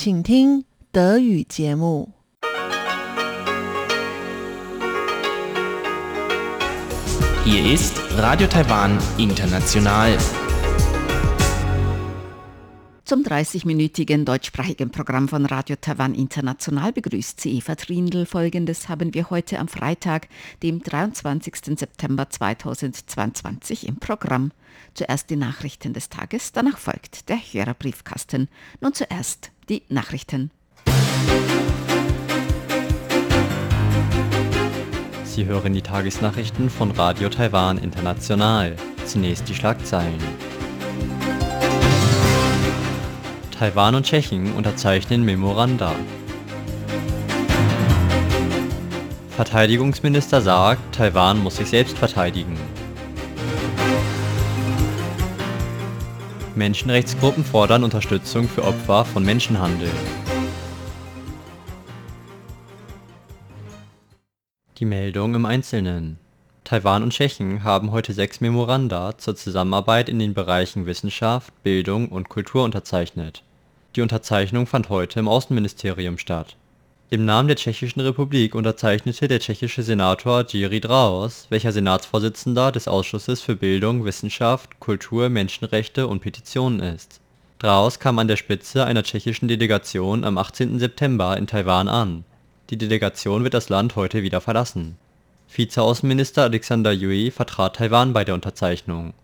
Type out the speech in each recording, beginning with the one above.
Hier ist Radio Taiwan International. Zum 30-minütigen deutschsprachigen Programm von Radio Taiwan International begrüßt sie Eva Triendl. Folgendes haben wir heute am Freitag, dem 23. September 2022 im Programm. Zuerst die Nachrichten des Tages, danach folgt der Hörerbriefkasten. Nun zuerst die Nachrichten. Sie hören die Tagesnachrichten von Radio Taiwan International. Zunächst die Schlagzeilen. Taiwan und Tschechien unterzeichnen Memoranda. Verteidigungsminister sagt, Taiwan muss sich selbst verteidigen. Menschenrechtsgruppen fordern Unterstützung für Opfer von Menschenhandel. Die Meldung im Einzelnen. Taiwan und Tschechien haben heute 6 Memoranda zur Zusammenarbeit in den Bereichen Wissenschaft, Bildung und Kultur unterzeichnet. Die Unterzeichnung fand heute im Außenministerium statt. Im Namen der Tschechischen Republik unterzeichnete der tschechische Senator Jiří Drahoš, welcher Senatsvorsitzender des Ausschusses für Bildung, Wissenschaft, Kultur, Menschenrechte und Petitionen ist. Drahoš kam an der Spitze einer tschechischen Delegation am 18. September in Taiwan an. Die Delegation wird das Land heute wieder verlassen. Vizeaußenminister Alexander Yui vertrat Taiwan bei der Unterzeichnung.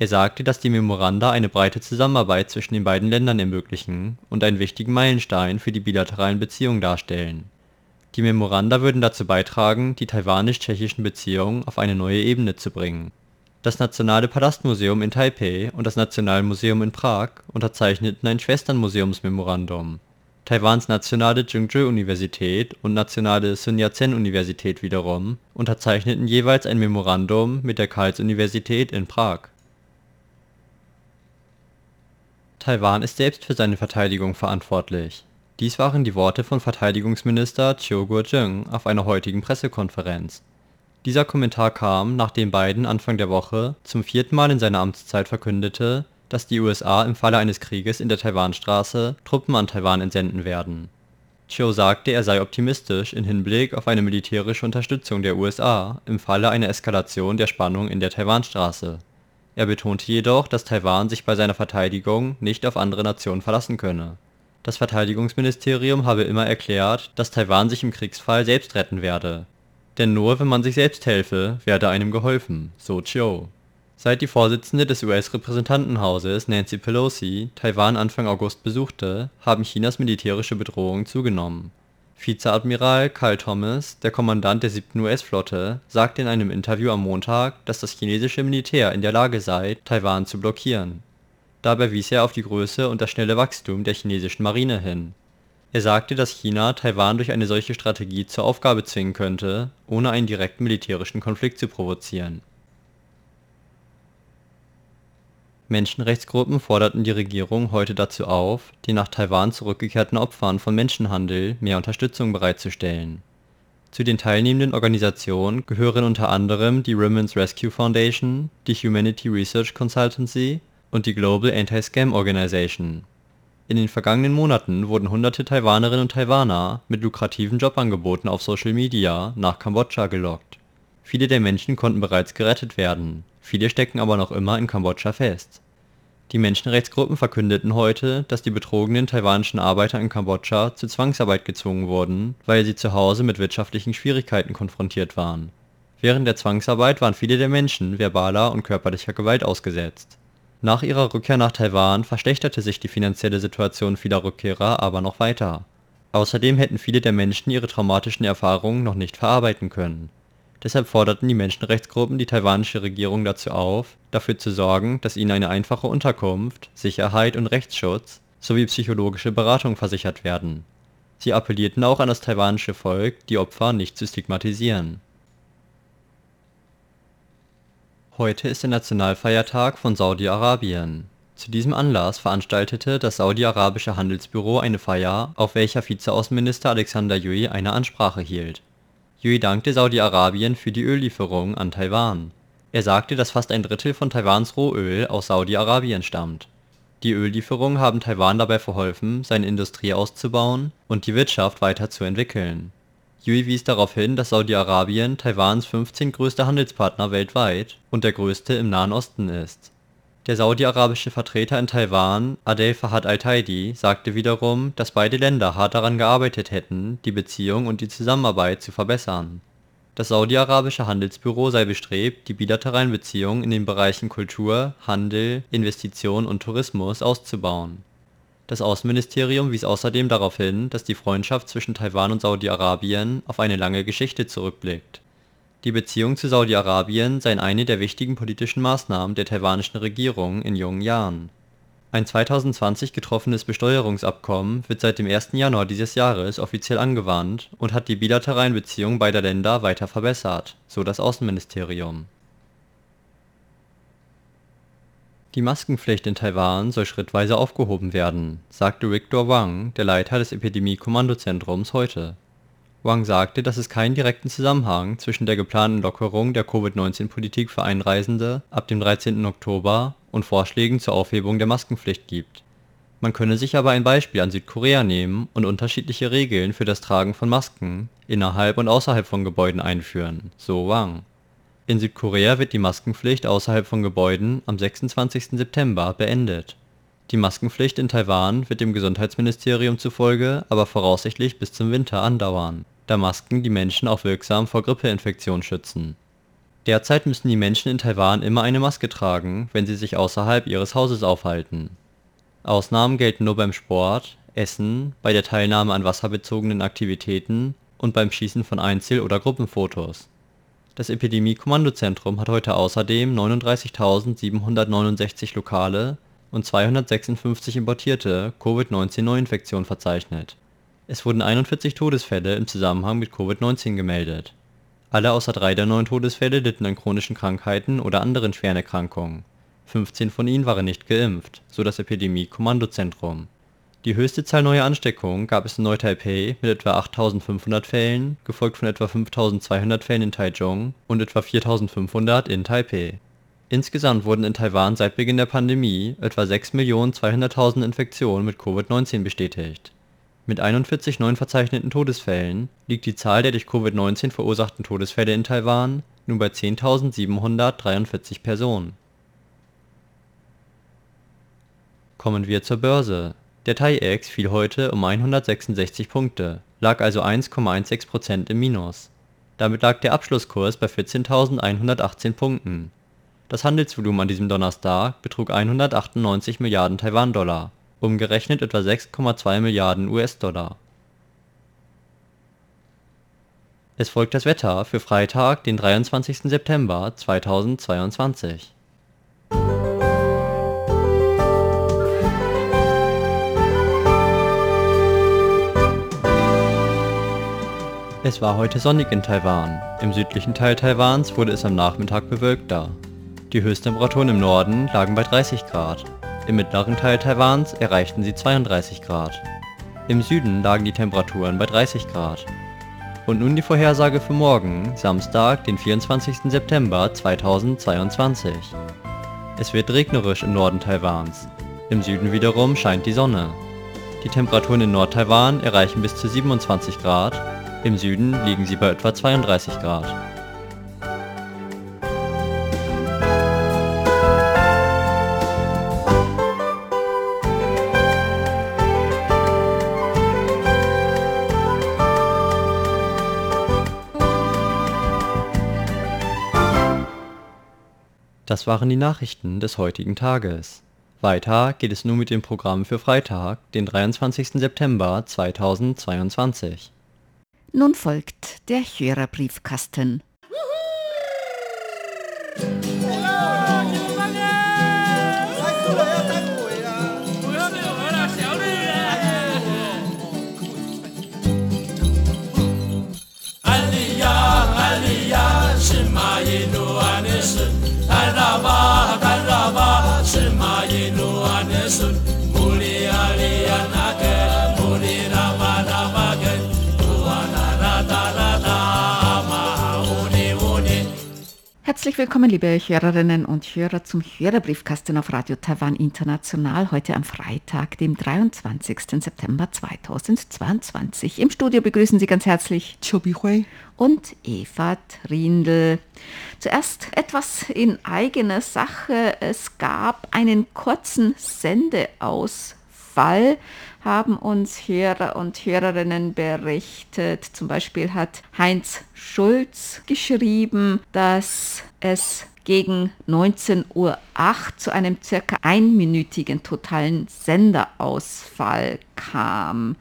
Er sagte, dass die Memoranda eine breite Zusammenarbeit zwischen den beiden Ländern ermöglichen und einen wichtigen Meilenstein für die bilateralen Beziehungen darstellen. Die Memoranda würden dazu beitragen, die taiwanisch-tschechischen Beziehungen auf eine neue Ebene zu bringen. Das Nationale Palastmuseum in Taipei und das Nationalmuseum in Prag unterzeichneten ein Schwesternmuseumsmemorandum. Taiwans nationale Zhengzhou-Universität und nationale Sun Yat-sen-Universität wiederum unterzeichneten jeweils ein Memorandum mit der Karls-Universität in Prag. Taiwan ist selbst für seine Verteidigung verantwortlich. Dies waren die Worte von Verteidigungsminister Chiu Guo-jing auf einer heutigen Pressekonferenz. Dieser Kommentar kam, nachdem Biden Anfang der Woche zum 4. Mal in seiner Amtszeit verkündete, dass die USA im Falle eines Krieges in der Taiwanstraße Truppen an Taiwan entsenden werden. Chiu sagte, er sei optimistisch im Hinblick auf eine militärische Unterstützung der USA im Falle einer Eskalation der Spannung in der Taiwanstraße. Er betonte jedoch, dass Taiwan sich bei seiner Verteidigung nicht auf andere Nationen verlassen könne. Das Verteidigungsministerium habe immer erklärt, dass Taiwan sich im Kriegsfall selbst retten werde. Denn nur wenn man sich selbst helfe, werde einem geholfen, so Chiu. Seit die Vorsitzende des US-Repräsentantenhauses, Nancy Pelosi, Taiwan Anfang August besuchte, haben Chinas militärische Bedrohungen zugenommen. Vizeadmiral Karl Thomas, der Kommandant der 7. US-Flotte, sagte in einem Interview am Montag, dass das chinesische Militär in der Lage sei, Taiwan zu blockieren. Dabei wies er auf die Größe und das schnelle Wachstum der chinesischen Marine hin. Er sagte, dass China Taiwan durch eine solche Strategie zur Aufgabe zwingen könnte, ohne einen direkten militärischen Konflikt zu provozieren. Menschenrechtsgruppen forderten die Regierung heute dazu auf, den nach Taiwan zurückgekehrten Opfern von Menschenhandel mehr Unterstützung bereitzustellen. Zu den teilnehmenden Organisationen gehören unter anderem die Women's Rescue Foundation, die Humanity Research Consultancy und die Global Anti-Scam Organization. In den vergangenen Monaten wurden hunderte Taiwanerinnen und Taiwaner mit lukrativen Jobangeboten auf Social Media nach Kambodscha gelockt. Viele der Menschen konnten bereits gerettet werden. Viele stecken aber noch immer in Kambodscha fest. Die Menschenrechtsgruppen verkündeten heute, dass die betrogenen taiwanischen Arbeiter in Kambodscha zu Zwangsarbeit gezwungen wurden, weil sie zu Hause mit wirtschaftlichen Schwierigkeiten konfrontiert waren. Während der Zwangsarbeit waren viele der Menschen verbaler und körperlicher Gewalt ausgesetzt. Nach ihrer Rückkehr nach Taiwan verschlechterte sich die finanzielle Situation vieler Rückkehrer aber noch weiter. Außerdem hätten viele der Menschen ihre traumatischen Erfahrungen noch nicht verarbeiten können. Deshalb forderten die Menschenrechtsgruppen die taiwanische Regierung dazu auf, dafür zu sorgen, dass ihnen eine einfache Unterkunft, Sicherheit und Rechtsschutz sowie psychologische Beratung versichert werden. Sie appellierten auch an das taiwanische Volk, die Opfer nicht zu stigmatisieren. Heute ist der Nationalfeiertag von Saudi-Arabien. Zu diesem Anlass veranstaltete das saudi-arabische Handelsbüro eine Feier, auf welcher Vizeaußenminister Alexander Yui eine Ansprache hielt. Yui dankte Saudi-Arabien für die Öllieferungen an Taiwan. Er sagte, dass fast ein Drittel von Taiwans Rohöl aus Saudi-Arabien stammt. Die Öllieferungen haben Taiwan dabei verholfen, seine Industrie auszubauen und die Wirtschaft weiter zu entwickeln. Yui wies darauf hin, dass Saudi-Arabien Taiwans 15. größter Handelspartner weltweit und der größte im Nahen Osten ist. Der saudi-arabische Vertreter in Taiwan, Adel Fahad Al-Taidi, sagte wiederum, dass beide Länder hart daran gearbeitet hätten, die Beziehung und die Zusammenarbeit zu verbessern. Das saudi-arabische Handelsbüro sei bestrebt, die bilateralen Beziehungen in den Bereichen Kultur, Handel, Investitionen und Tourismus auszubauen. Das Außenministerium wies außerdem darauf hin, dass die Freundschaft zwischen Taiwan und Saudi-Arabien auf eine lange Geschichte zurückblickt. Die Beziehung zu Saudi-Arabien seien eine der wichtigen politischen Maßnahmen der taiwanischen Regierung in jungen Jahren. Ein 2020 getroffenes Besteuerungsabkommen wird seit dem 1. Januar dieses Jahres offiziell angewandt und hat die bilateralen Beziehungen beider Länder weiter verbessert, so das Außenministerium. Die Maskenpflicht in Taiwan soll schrittweise aufgehoben werden, sagte Victor Wang, der Leiter des Epidemie-Kommandozentrums, heute. Wang sagte, dass es keinen direkten Zusammenhang zwischen der geplanten Lockerung der Covid-19-Politik für Einreisende ab dem 13. Oktober und Vorschlägen zur Aufhebung der Maskenpflicht gibt. Man könne sich aber ein Beispiel an Südkorea nehmen und unterschiedliche Regeln für das Tragen von Masken innerhalb und außerhalb von Gebäuden einführen, so Wang. In Südkorea wird die Maskenpflicht außerhalb von Gebäuden am 26. September beendet. Die Maskenpflicht in Taiwan wird dem Gesundheitsministerium zufolge aber voraussichtlich bis zum Winter andauern, da Masken die Menschen auch wirksam vor Grippeinfektionen schützen. Derzeit müssen die Menschen in Taiwan immer eine Maske tragen, wenn sie sich außerhalb ihres Hauses aufhalten. Ausnahmen gelten nur beim Sport, Essen, bei der Teilnahme an wasserbezogenen Aktivitäten und beim Schießen von Einzel- oder Gruppenfotos. Das Epidemie-Kommandozentrum hat heute außerdem 39.769 lokale und 256 importierte Covid-19-Neuinfektionen verzeichnet. Es wurden 41 Todesfälle im Zusammenhang mit Covid-19 gemeldet. Alle außer 3 der 9 Todesfälle litten an chronischen Krankheiten oder anderen schweren Erkrankungen. 15 von ihnen waren nicht geimpft, so das Epidemie-Kommandozentrum. Die höchste Zahl neuer Ansteckungen gab es in Neu-Taipei mit etwa 8.500 Fällen, gefolgt von etwa 5.200 Fällen in Taichung und etwa 4.500 in Taipei. Insgesamt wurden in Taiwan seit Beginn der Pandemie etwa 6.200.000 Infektionen mit Covid-19 bestätigt. Mit 41 neu verzeichneten Todesfällen liegt die Zahl der durch Covid-19 verursachten Todesfälle in Taiwan nun bei 10.743 Personen. Kommen wir zur Börse. Der TAIEX fiel heute um 166 Punkte, lag also 1,16% im Minus. Damit lag der Abschlusskurs bei 14.118 Punkten. Das Handelsvolumen an diesem Donnerstag betrug 198 Milliarden Taiwan-Dollar, umgerechnet etwa 6,2 Milliarden US-Dollar. Es folgt das Wetter für Freitag, den 23. September 2022. Es war heute sonnig in Taiwan. Im südlichen Teil Taiwans wurde es am Nachmittag bewölkter. Die Höchsttemperaturen im Norden lagen bei 30 Grad. Im mittleren Teil Taiwans erreichten sie 32 Grad. Im Süden lagen die Temperaturen bei 30 Grad. Und nun die Vorhersage für morgen, Samstag, den 24. September 2022. Es wird regnerisch im Norden Taiwans. Im Süden wiederum scheint die Sonne. Die Temperaturen in Nord-Taiwan erreichen bis zu 27 Grad. Im Süden liegen sie bei etwa 32 Grad. Das waren die Nachrichten des heutigen Tages. Weiter geht es nun mit dem Programm für Freitag, den 23. September 2022. Nun folgt der Hörerbriefkasten. Herzlich willkommen, liebe Hörerinnen und Hörer, zum Hörerbriefkasten auf Radio Taiwan International, heute am Freitag, dem 23. September 2022. Im Studio begrüßen Sie ganz herzlich Cho Bi Hui und Eva Triendl. Zuerst etwas in eigener Sache. Es gab einen kurzen Sendeausfall, haben uns Hörer und Hörerinnen berichtet. Zum Beispiel hat Heinz Schulz geschrieben, dass es gegen 19.08 Uhr zu einem circa einminütigen totalen Senderausfall kam.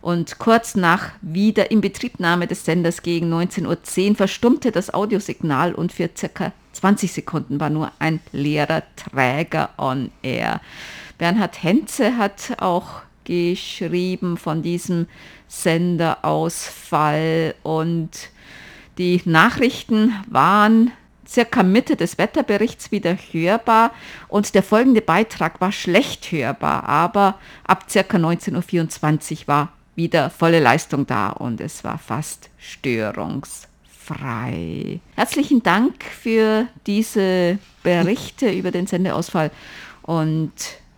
Und kurz nach Wiederinbetriebnahme des Senders gegen 19.10 Uhr verstummte das Audiosignal und für circa 20 Sekunden war nur ein leerer Träger on air. Bernhard Henze hat auch geschrieben von diesem Senderausfall und die Nachrichten waren circa Mitte des Wetterberichts wieder hörbar und der folgende Beitrag war schlecht hörbar, aber ab circa 19.24 Uhr war wieder volle Leistung da und es war fast störungsfrei. Herzlichen Dank für diese Berichte über den Sendeausfall und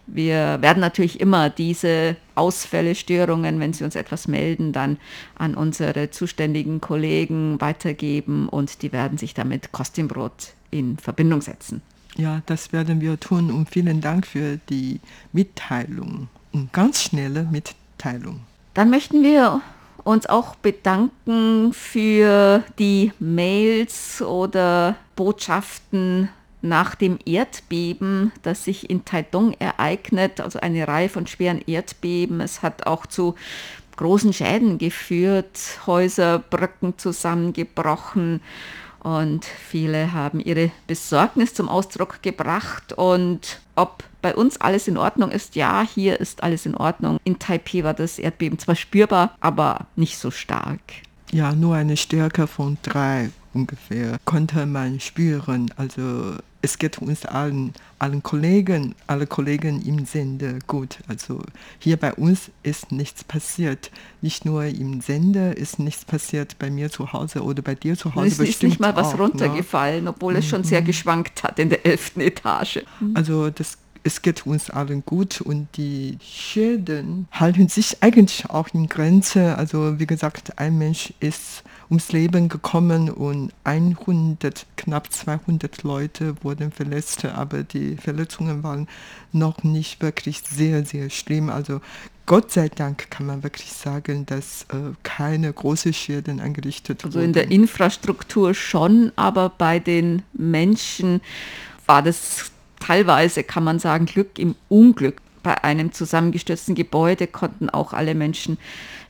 wir werden natürlich immer diese Ausfälle, Störungen, wenn Sie uns etwas melden, dann an unsere zuständigen Kollegen weitergeben und die werden sich dann mit Kostenbrot in Verbindung setzen. Ja, das werden wir tun und vielen Dank für die Mitteilung und ganz schnelle Mitteilung. Dann möchten wir uns auch bedanken für die Mails oder Botschaften nach dem Erdbeben, das sich in Taidong ereignet, also eine Reihe von schweren Erdbeben. Es hat auch zu großen Schäden geführt, Häuser, Brücken zusammengebrochen und viele haben ihre Besorgnis zum Ausdruck gebracht. Und ob bei uns alles in Ordnung ist, ja, hier ist alles in Ordnung. In Taipei war das Erdbeben zwar spürbar, aber nicht so stark. Ja, nur eine Stärke von 3 ungefähr konnte man spüren. Also es geht uns allen Kollegen im Sender gut. Also hier bei uns ist nichts passiert. Nicht nur im Sender ist nichts passiert, bei mir zu Hause oder bei dir zu Hause. Es ist nicht mal was runtergefallen, ne? Obwohl es schon sehr geschwankt hat in der 11. Etage. Also es geht uns allen gut und die Schäden halten sich eigentlich auch in Grenzen. Also wie gesagt, ein Mensch ist ums Leben gekommen und knapp 200 Leute wurden verletzt, aber die Verletzungen waren noch nicht wirklich sehr, sehr schlimm. Also Gott sei Dank kann man wirklich sagen, dass keine großen Schäden angerichtet wurden. Also in der Infrastruktur schon, aber bei den Menschen war das teilweise, kann man sagen, Glück im Unglück. Bei einem zusammengestürzten Gebäude konnten auch alle Menschen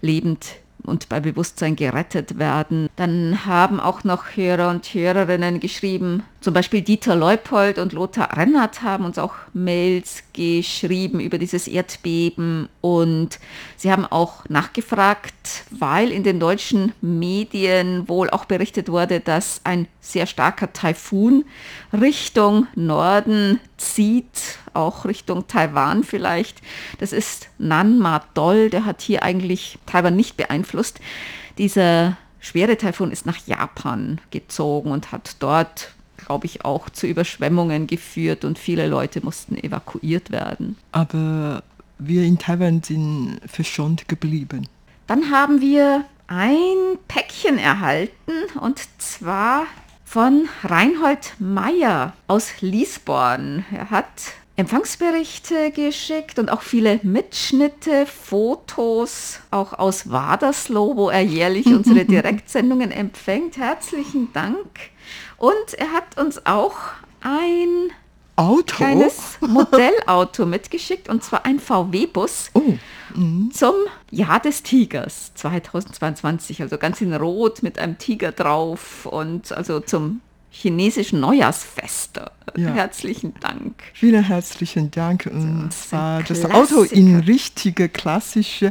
lebend und bei Bewusstsein gerettet werden. Dann haben auch noch Hörer und Hörerinnen geschrieben, zum Beispiel Dieter Leupold und Lothar Rennert haben uns auch Mails geschrieben über dieses Erdbeben und sie haben auch nachgefragt, weil in den deutschen Medien wohl auch berichtet wurde, dass ein sehr starker Taifun Richtung Norden zieht, auch Richtung Taiwan vielleicht. Das ist Nanma Doll, der hat hier eigentlich Taiwan nicht beeinflusst. Dieser schwere Taifun ist nach Japan gezogen und hat dort, glaube ich, auch zu Überschwemmungen geführt und viele Leute mussten evakuiert werden. Aber wir in Taiwan sind verschont geblieben. Dann haben wir ein Päckchen erhalten und zwar von Reinhold Meyer aus Lisborn. Er hat Empfangsberichte geschickt und auch viele Mitschnitte, Fotos, auch aus Wadersloh, wo er jährlich unsere Direktsendungen empfängt. Herzlichen Dank. Und er hat uns auch ein kleines Modellauto mitgeschickt, und zwar ein VW-Bus zum Jahr des Tigers 2022, also ganz in Rot mit einem Tiger drauf und also zum chinesischen Neujahrsfest. Ja. Herzlichen Dank. Vielen herzlichen Dank. Und zwar das Auto in richtige klassische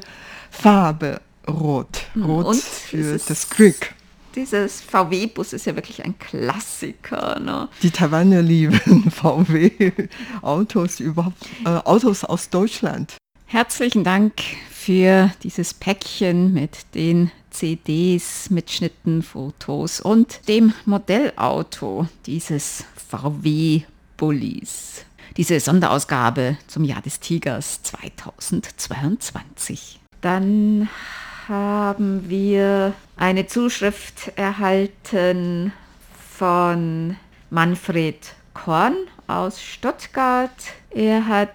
Farbe, Rot. Rot und für das Glück. Dieses VW-Bus ist ja wirklich ein Klassiker. Ne? Die Taiwaner lieben VW-Autos, überhaupt Autos aus Deutschland. Herzlichen Dank für dieses Päckchen mit den CDs, Mitschnitten, Fotos und dem Modellauto dieses VW-Bullis. Diese Sonderausgabe zum Jahr des Tigers 2022. Dann haben wir eine Zuschrift erhalten von Manfred Korn aus Stuttgart. Er hat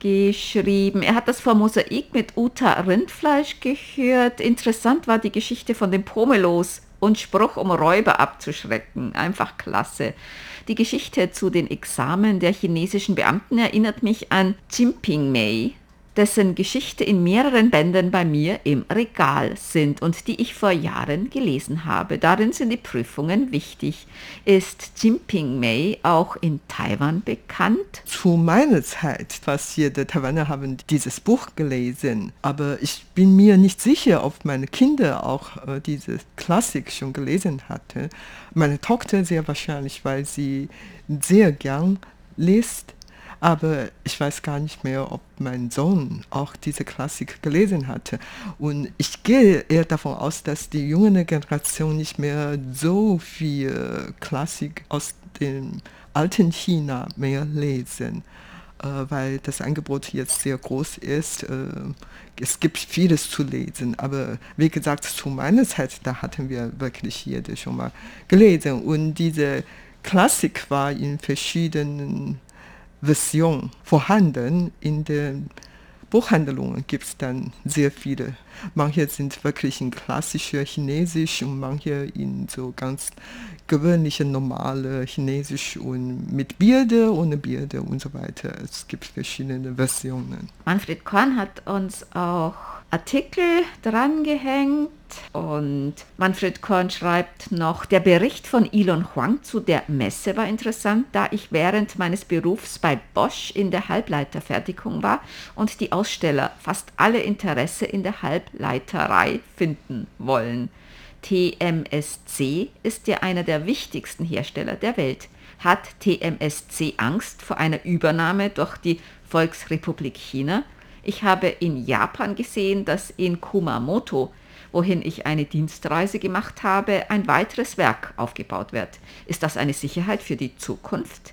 geschrieben, er hat das vor Mosaik mit Uta Rindfleisch gehört. Interessant war die Geschichte von den Pomelos und Spruch, um Räuber abzuschrecken. Einfach klasse. Die Geschichte zu den Examen der chinesischen Beamten erinnert mich an Jinping Mei, dessen Geschichte in mehreren Bänden bei mir im Regal sind und die ich vor Jahren gelesen habe. Darin sind die Prüfungen wichtig. Ist Jinping Mei auch in Taiwan bekannt? Zu meiner Zeit fast jeder Taiwaner haben dieses Buch gelesen, aber ich bin mir nicht sicher, ob meine Kinder auch diese Klassik schon gelesen hatten. Meine Tochter sehr wahrscheinlich, weil sie sehr gern liest. Aber ich weiß gar nicht mehr, ob mein Sohn auch diese Klassik gelesen hatte. Und ich gehe eher davon aus, dass die junge Generation nicht mehr so viel Klassik aus dem alten China mehr lesen, weil das Angebot jetzt sehr groß ist. Es gibt vieles zu lesen, aber wie gesagt, zu meiner Zeit, da hatten wir wirklich jede schon mal gelesen. Und diese Klassik war in verschiedenen Version vorhanden. In den Buchhandlungen gibt es dann sehr viele. Manche sind wirklich in klassischer Chinesisch und manche in so ganz gewöhnliche, normale Chinesisch und mit Bilder, ohne Bilder und so weiter. Es gibt verschiedene Versionen. Manfred Korn hat uns auch Artikel drangehängt und Manfred Korn schreibt noch, der Bericht von Elon Huang zu der Messe war interessant, da ich während meines Berufs bei Bosch in der Halbleiterfertigung war und die Aussteller fast alle Interesse in der Halbleiterei finden wollen. TSMC ist ja einer der wichtigsten Hersteller der Welt. Hat TSMC Angst vor einer Übernahme durch die Volksrepublik China? Ich habe in Japan gesehen, dass in Kumamoto, wohin ich eine Dienstreise gemacht habe, ein weiteres Werk aufgebaut wird. Ist das eine Sicherheit für die Zukunft?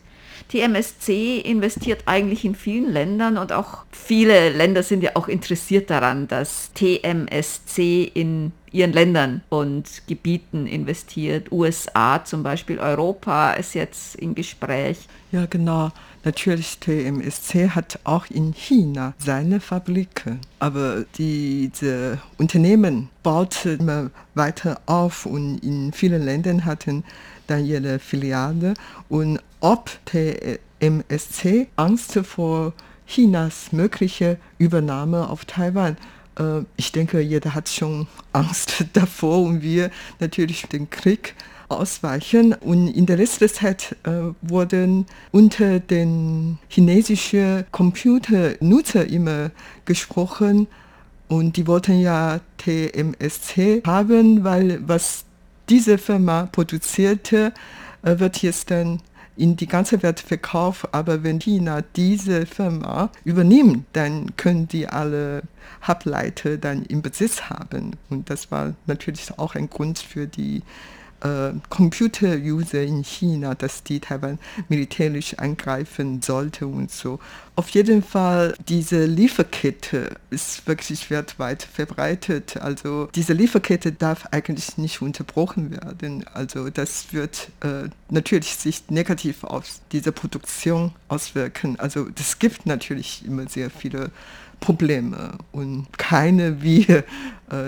TSMC investiert eigentlich in vielen Ländern und auch viele Länder sind ja auch interessiert daran, dass TSMC in ihren Ländern und Gebieten investiert. USA zum Beispiel, Europa ist jetzt im Gespräch. Ja, genau. Natürlich, TSMC hat auch in China seine Fabriken, aber diese Unternehmen baute immer weiter auf und in vielen Ländern hatten dann ihre Filiale. Und ob TSMC Angst vor Chinas möglicher Übernahme auf Taiwan? Ich denke, jeder hat schon Angst davor und wir natürlich den Krieg ausweichen. Und in der letzten Zeit wurden unter den chinesischen Computernutzer immer gesprochen und die wollten ja TSMC haben, weil was diese Firma produzierte, wird jetzt dann in die ganze Welt verkauft, aber wenn China diese Firma übernimmt, dann können die alle Halbleiter dann im Besitz haben. Und das war natürlich auch ein Grund für die Computer-User in China, dass die Taiwan militärisch angreifen sollte und so. Auf jeden Fall, diese Lieferkette ist wirklich weltweit verbreitet. Also diese Lieferkette darf eigentlich nicht unterbrochen werden. Also das wird natürlich sich negativ auf diese Produktion auswirken. Also es gibt natürlich immer sehr viele Probleme und keine wie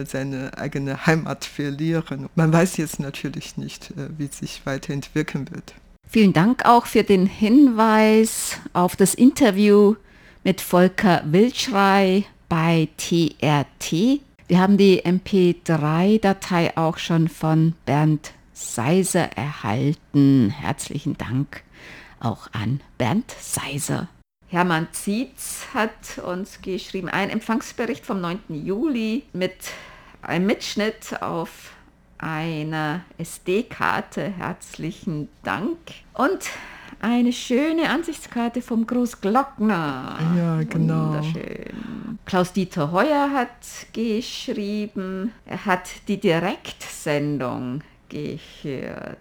seine eigene Heimat verlieren. Man weiß jetzt natürlich nicht, wie es sich weiterentwickeln wird. Vielen Dank auch für den Hinweis auf das Interview mit Volker Wildschrei bei TRT. Wir haben die MP3-Datei auch schon von Bernd Seiser erhalten. Herzlichen Dank auch an Bernd Seiser. Hermann Zietz hat uns geschrieben, ein Empfangsbericht vom 9. Juli mit einem Mitschnitt auf einer SD-Karte. Herzlichen Dank. Und eine schöne Ansichtskarte vom Großglockner. Ja, genau. Wunderschön. Klaus-Dieter Heuer hat geschrieben, er hat die Direktsendung gehört.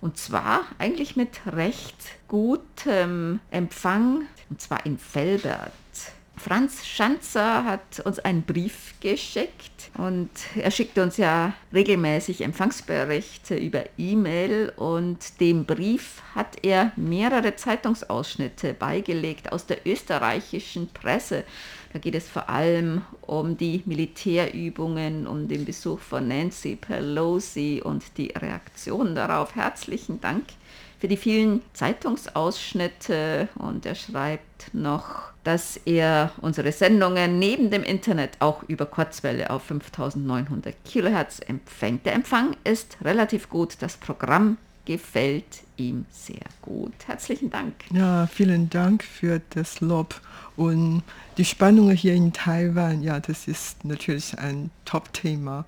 Und zwar eigentlich mit recht gutem Empfang, und zwar in Velbert. Franz Schanzer hat uns einen Brief geschickt und er schickt uns ja regelmäßig Empfangsberichte über E-Mail, und dem Brief hat er mehrere Zeitungsausschnitte beigelegt aus der österreichischen Presse. Da geht es vor allem um die Militärübungen, um den Besuch von Nancy Pelosi und die Reaktion darauf. Herzlichen Dank für die vielen Zeitungsausschnitte, und er schreibt noch, dass er unsere Sendungen neben dem Internet auch über Kurzwelle auf 5900 Kilohertz empfängt. Der Empfang ist relativ gut, das Programm gefällt ihm sehr gut. Herzlichen Dank. Ja, vielen Dank für das Lob. Und die Spannungen hier in Taiwan, ja, das ist natürlich ein Top-Thema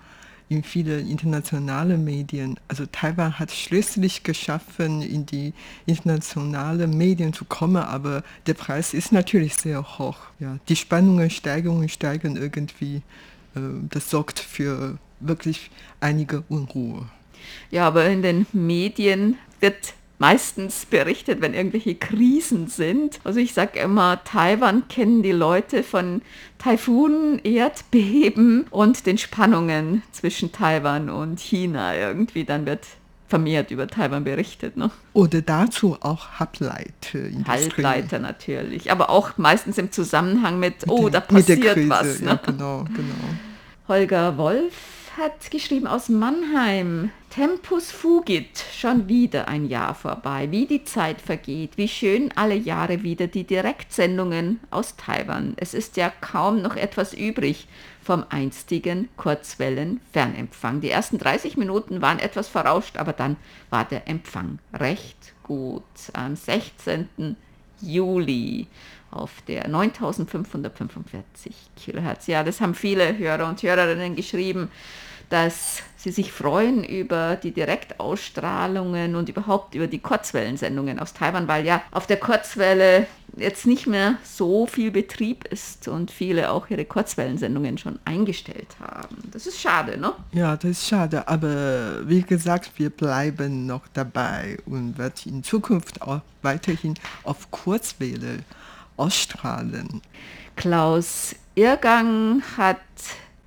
in vielen internationalen Medien. Also Taiwan hat schließlich geschaffen, in die internationalen Medien zu kommen, aber der Preis ist natürlich sehr hoch. Ja, die Spannungen steigen irgendwie. Das sorgt für wirklich einige Unruhe. Ja, aber in den Medien wird meistens berichtet, wenn irgendwelche Krisen sind. Also ich sage immer, Taiwan kennen die Leute von Taifunen, Erdbeben und den Spannungen zwischen Taiwan und China. Irgendwie dann wird vermehrt über Taiwan berichtet. Ne? Oder dazu auch Halbleiter natürlich, aber auch meistens im Zusammenhang mit da passiert was. Ne? Ja, genau. Holger Wolf hat geschrieben aus Mannheim: Tempus fugit, schon wieder ein Jahr vorbei, wie die Zeit vergeht, wie schön alle Jahre wieder die Direktsendungen aus Taiwan. Es ist ja kaum noch etwas übrig vom einstigen Kurzwellen-Fernempfang. Die ersten 30 Minuten waren etwas verrauscht, aber dann war der Empfang recht gut. Am 16. Juli auf der 9545 Kilohertz. Ja, das haben viele Hörer und Hörerinnen geschrieben, dass sie sich freuen über die Direktausstrahlungen und überhaupt über die Kurzwellensendungen aus Taiwan, weil ja auf der Kurzwelle jetzt nicht mehr so viel Betrieb ist und viele auch ihre Kurzwellensendungen schon eingestellt haben. Das ist schade, ne? Ja, das ist schade, aber wie gesagt, wir bleiben noch dabei und wird in Zukunft auch weiterhin auf Kurzwelle ausstrahlen. Klaus Irgang hat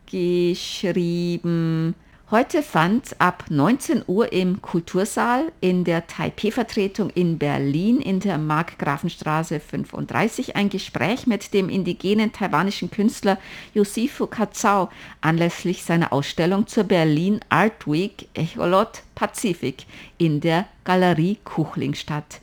geschrieben: Heute fand ab 19 Uhr im Kultursaal in der Taipei-Vertretung in Berlin in der Markgrafenstraße 35 ein Gespräch mit dem indigenen taiwanischen Künstler Yusifu Katsau anlässlich seiner Ausstellung zur Berlin Art Week Echolot Pazifik in der Galerie Kuchling statt.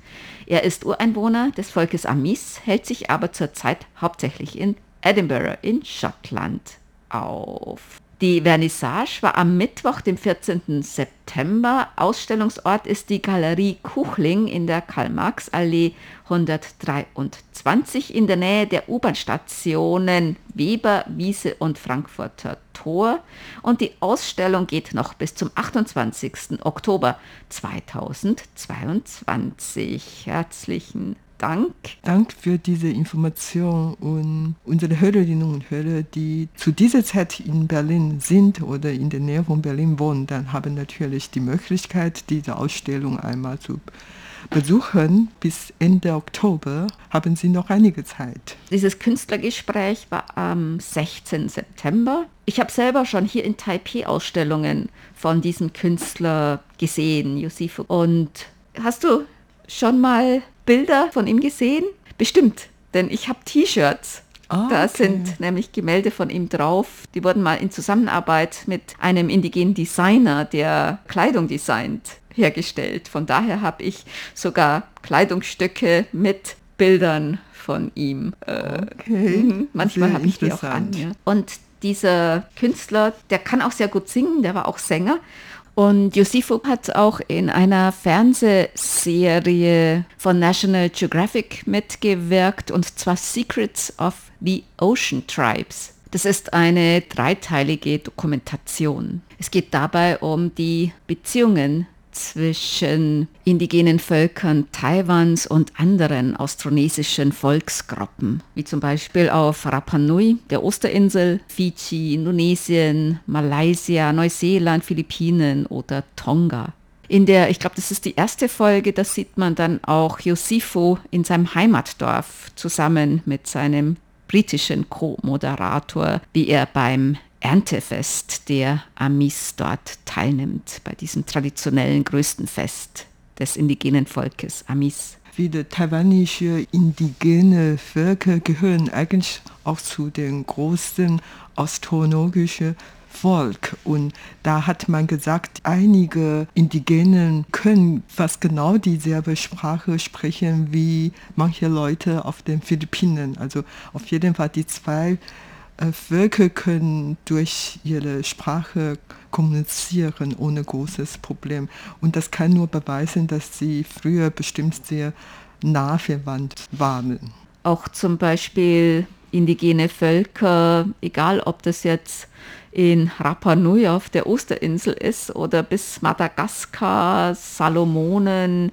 Er ist Ureinwohner des Volkes Amis, hält sich aber zurzeit hauptsächlich in Edinburgh in Schottland auf. Die Vernissage war am Mittwoch, dem 14. September. Ausstellungsort ist die Galerie Kuchling in der Karl-Marx-Allee 123 in der Nähe der U-Bahn-Stationen Weber, Wiese und Frankfurter Tor. Und die Ausstellung geht noch bis zum 28. Oktober 2022. Herzlichen Dank. Dank für diese Information, und unsere Hörerinnen und Hörer, die zu dieser Zeit in Berlin sind oder in der Nähe von Berlin wohnen, dann haben natürlich die Möglichkeit, diese Ausstellung einmal zu besuchen. Bis Ende Oktober haben Sie noch einige Zeit. Dieses Künstlergespräch war am 16. September. Ich habe selber schon hier in Taipei Ausstellungen von diesem Künstler gesehen, Yusifu. Und hast du schon mal Bilder von ihm gesehen? Bestimmt, denn ich habe T-Shirts. Da sind nämlich Gemälde von ihm drauf. Die wurden mal in Zusammenarbeit mit einem indigenen Designer, der Kleidung designt, hergestellt. Von daher habe ich sogar Kleidungsstücke mit Bildern von ihm. Manchmal habe ich die auch an. Ja. Und dieser Künstler, der kann auch sehr gut singen, der war auch Sänger. Und Yusifu hat auch in einer Fernsehserie von National Geographic mitgewirkt, und zwar Secrets of the Ocean Tribes. Das ist eine dreiteilige Dokumentation. Es geht dabei um die Beziehungen zwischen indigenen Völkern Taiwans und anderen austronesischen Volksgruppen, wie zum Beispiel auf Rapa Nui, der Osterinsel, Fidschi, Indonesien, Malaysia, Neuseeland, Philippinen oder Tonga. In der, ich glaube, das ist die erste Folge, da sieht man dann auch Yusifu in seinem Heimatdorf zusammen mit seinem britischen Co-Moderator, wie er beim Erntefest der Amis dort teilnimmt, bei diesem traditionellen größten Fest des indigenen Volkes Amis. Viele taiwanische indigene Völker gehören eigentlich auch zu den größten austronesischen Volk, und da hat man gesagt, einige Indigenen können fast genau dieselbe Sprache sprechen wie manche Leute auf den Philippinen. Also auf jeden Fall die zwei Völker können durch ihre Sprache kommunizieren ohne großes Problem. Und das kann nur beweisen, dass sie früher bestimmt sehr nah verwandt waren. Auch zum Beispiel indigene Völker, egal ob das jetzt in Rapa Nui auf der Osterinsel ist oder bis Madagaskar, Salomonen,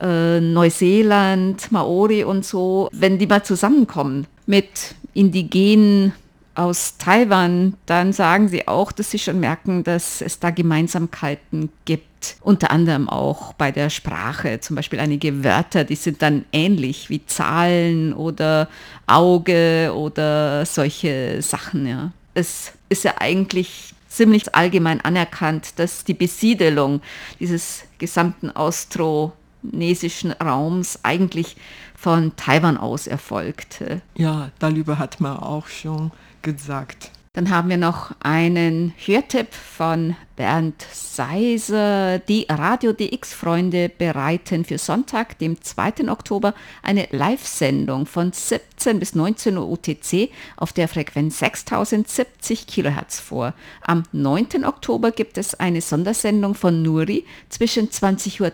Neuseeland, Maori und so, wenn die mal zusammenkommen mit Indigenen aus Taiwan, dann sagen sie auch, dass sie schon merken, dass es da Gemeinsamkeiten gibt, unter anderem auch bei der Sprache, zum Beispiel einige Wörter, die sind dann ähnlich wie Zahlen oder Auge oder solche Sachen, ja. Es ist ja eigentlich ziemlich allgemein anerkannt, dass die Besiedelung dieses gesamten austronesischen Raums eigentlich von Taiwan aus erfolgte. Ja, darüber hat man auch schon gesagt. Dann haben wir noch einen Hörtipp von Bernd Seiser. Die Radio DX-Freunde bereiten für Sonntag, dem 2. Oktober, eine Live-Sendung von 17 bis 19 Uhr UTC auf der Frequenz 6070 kHz vor. Am 9. Oktober gibt es eine Sondersendung von Nuri zwischen 20.30 Uhr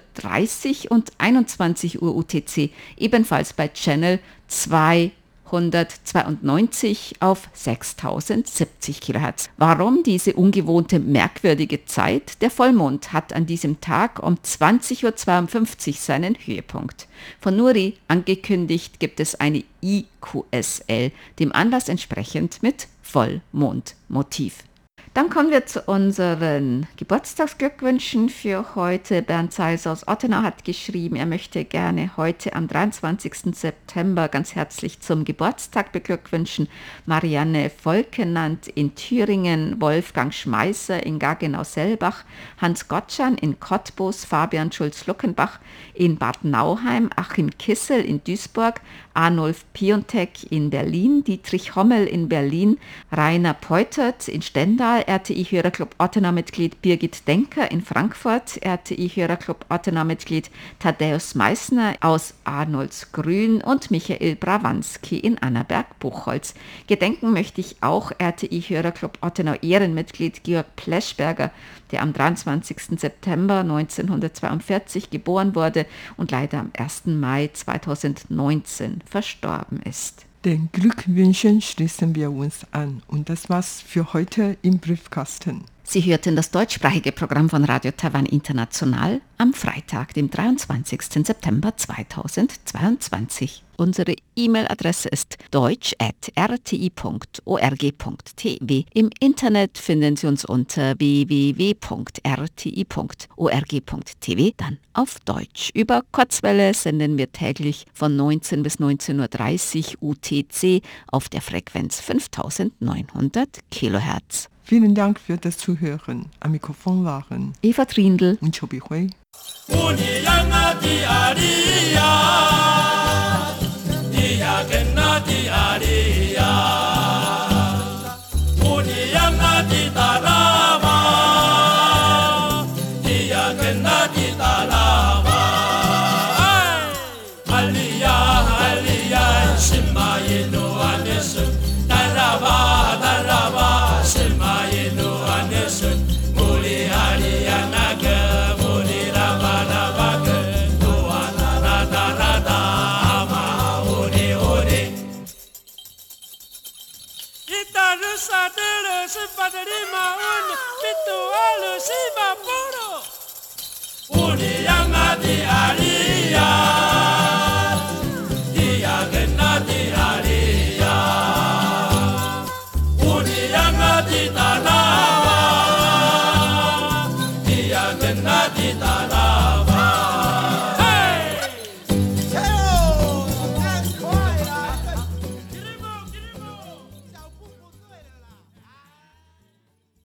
und 21 Uhr UTC, ebenfalls bei Channel 2. 192 auf 6070 kHz. Warum diese ungewohnte, merkwürdige Zeit? Der Vollmond hat an diesem Tag um 20.52 Uhr seinen Höhepunkt. Von Nuri angekündigt gibt es eine IQSL, dem Anlass entsprechend mit Vollmondmotiv. Dann kommen wir zu unseren Geburtstagsglückwünschen für heute. Bernd Seiser aus Ottenau hat geschrieben, er möchte gerne heute am 23. September ganz herzlich zum Geburtstag beglückwünschen Marianne Volkenand in Thüringen, Wolfgang Schmeißer in Gaggenau-Sellbach, Hans Gottschan in Cottbus, Fabian Schulz-Luckenbach in Bad Nauheim, Achim Kissel in Duisburg, Arnulf Piontek in Berlin, Dietrich Hommel in Berlin, Rainer Peutert in Stendal, RTI-Hörerclub Ottenau-Mitglied Birgit Denker in Frankfurt, RTI-Hörerclub Ottenau-Mitglied Tadeusz Meissner aus Arnoldsgrün und Michael Brawanski in Annaberg-Buchholz. Gedenken möchte ich auch RTI-Hörerclub Ottenau-Ehrenmitglied Georg Pleschberger, der am 23. September 1942 geboren wurde und leider am 1. Mai 2019 verstorben ist. Den Glückwünschen schließen wir uns an. Und das war's für heute im Briefkasten. Sie hörten das deutschsprachige Programm von Radio Taiwan International am Freitag, dem 23. September 2022. Unsere E-Mail-Adresse ist deutsch@rti.org.tw. Im Internet finden Sie uns unter www.rti.org.tw, dann auf Deutsch. Über Kurzwelle senden wir täglich von 19 bis 19.30 Uhr UTC auf der Frequenz 5900 kHz. Vielen Dank für das Zuhören. Am Mikrofon waren Eva Triendl und Cho Bi Hui. Sa de le se pa de ma un pitu a le si va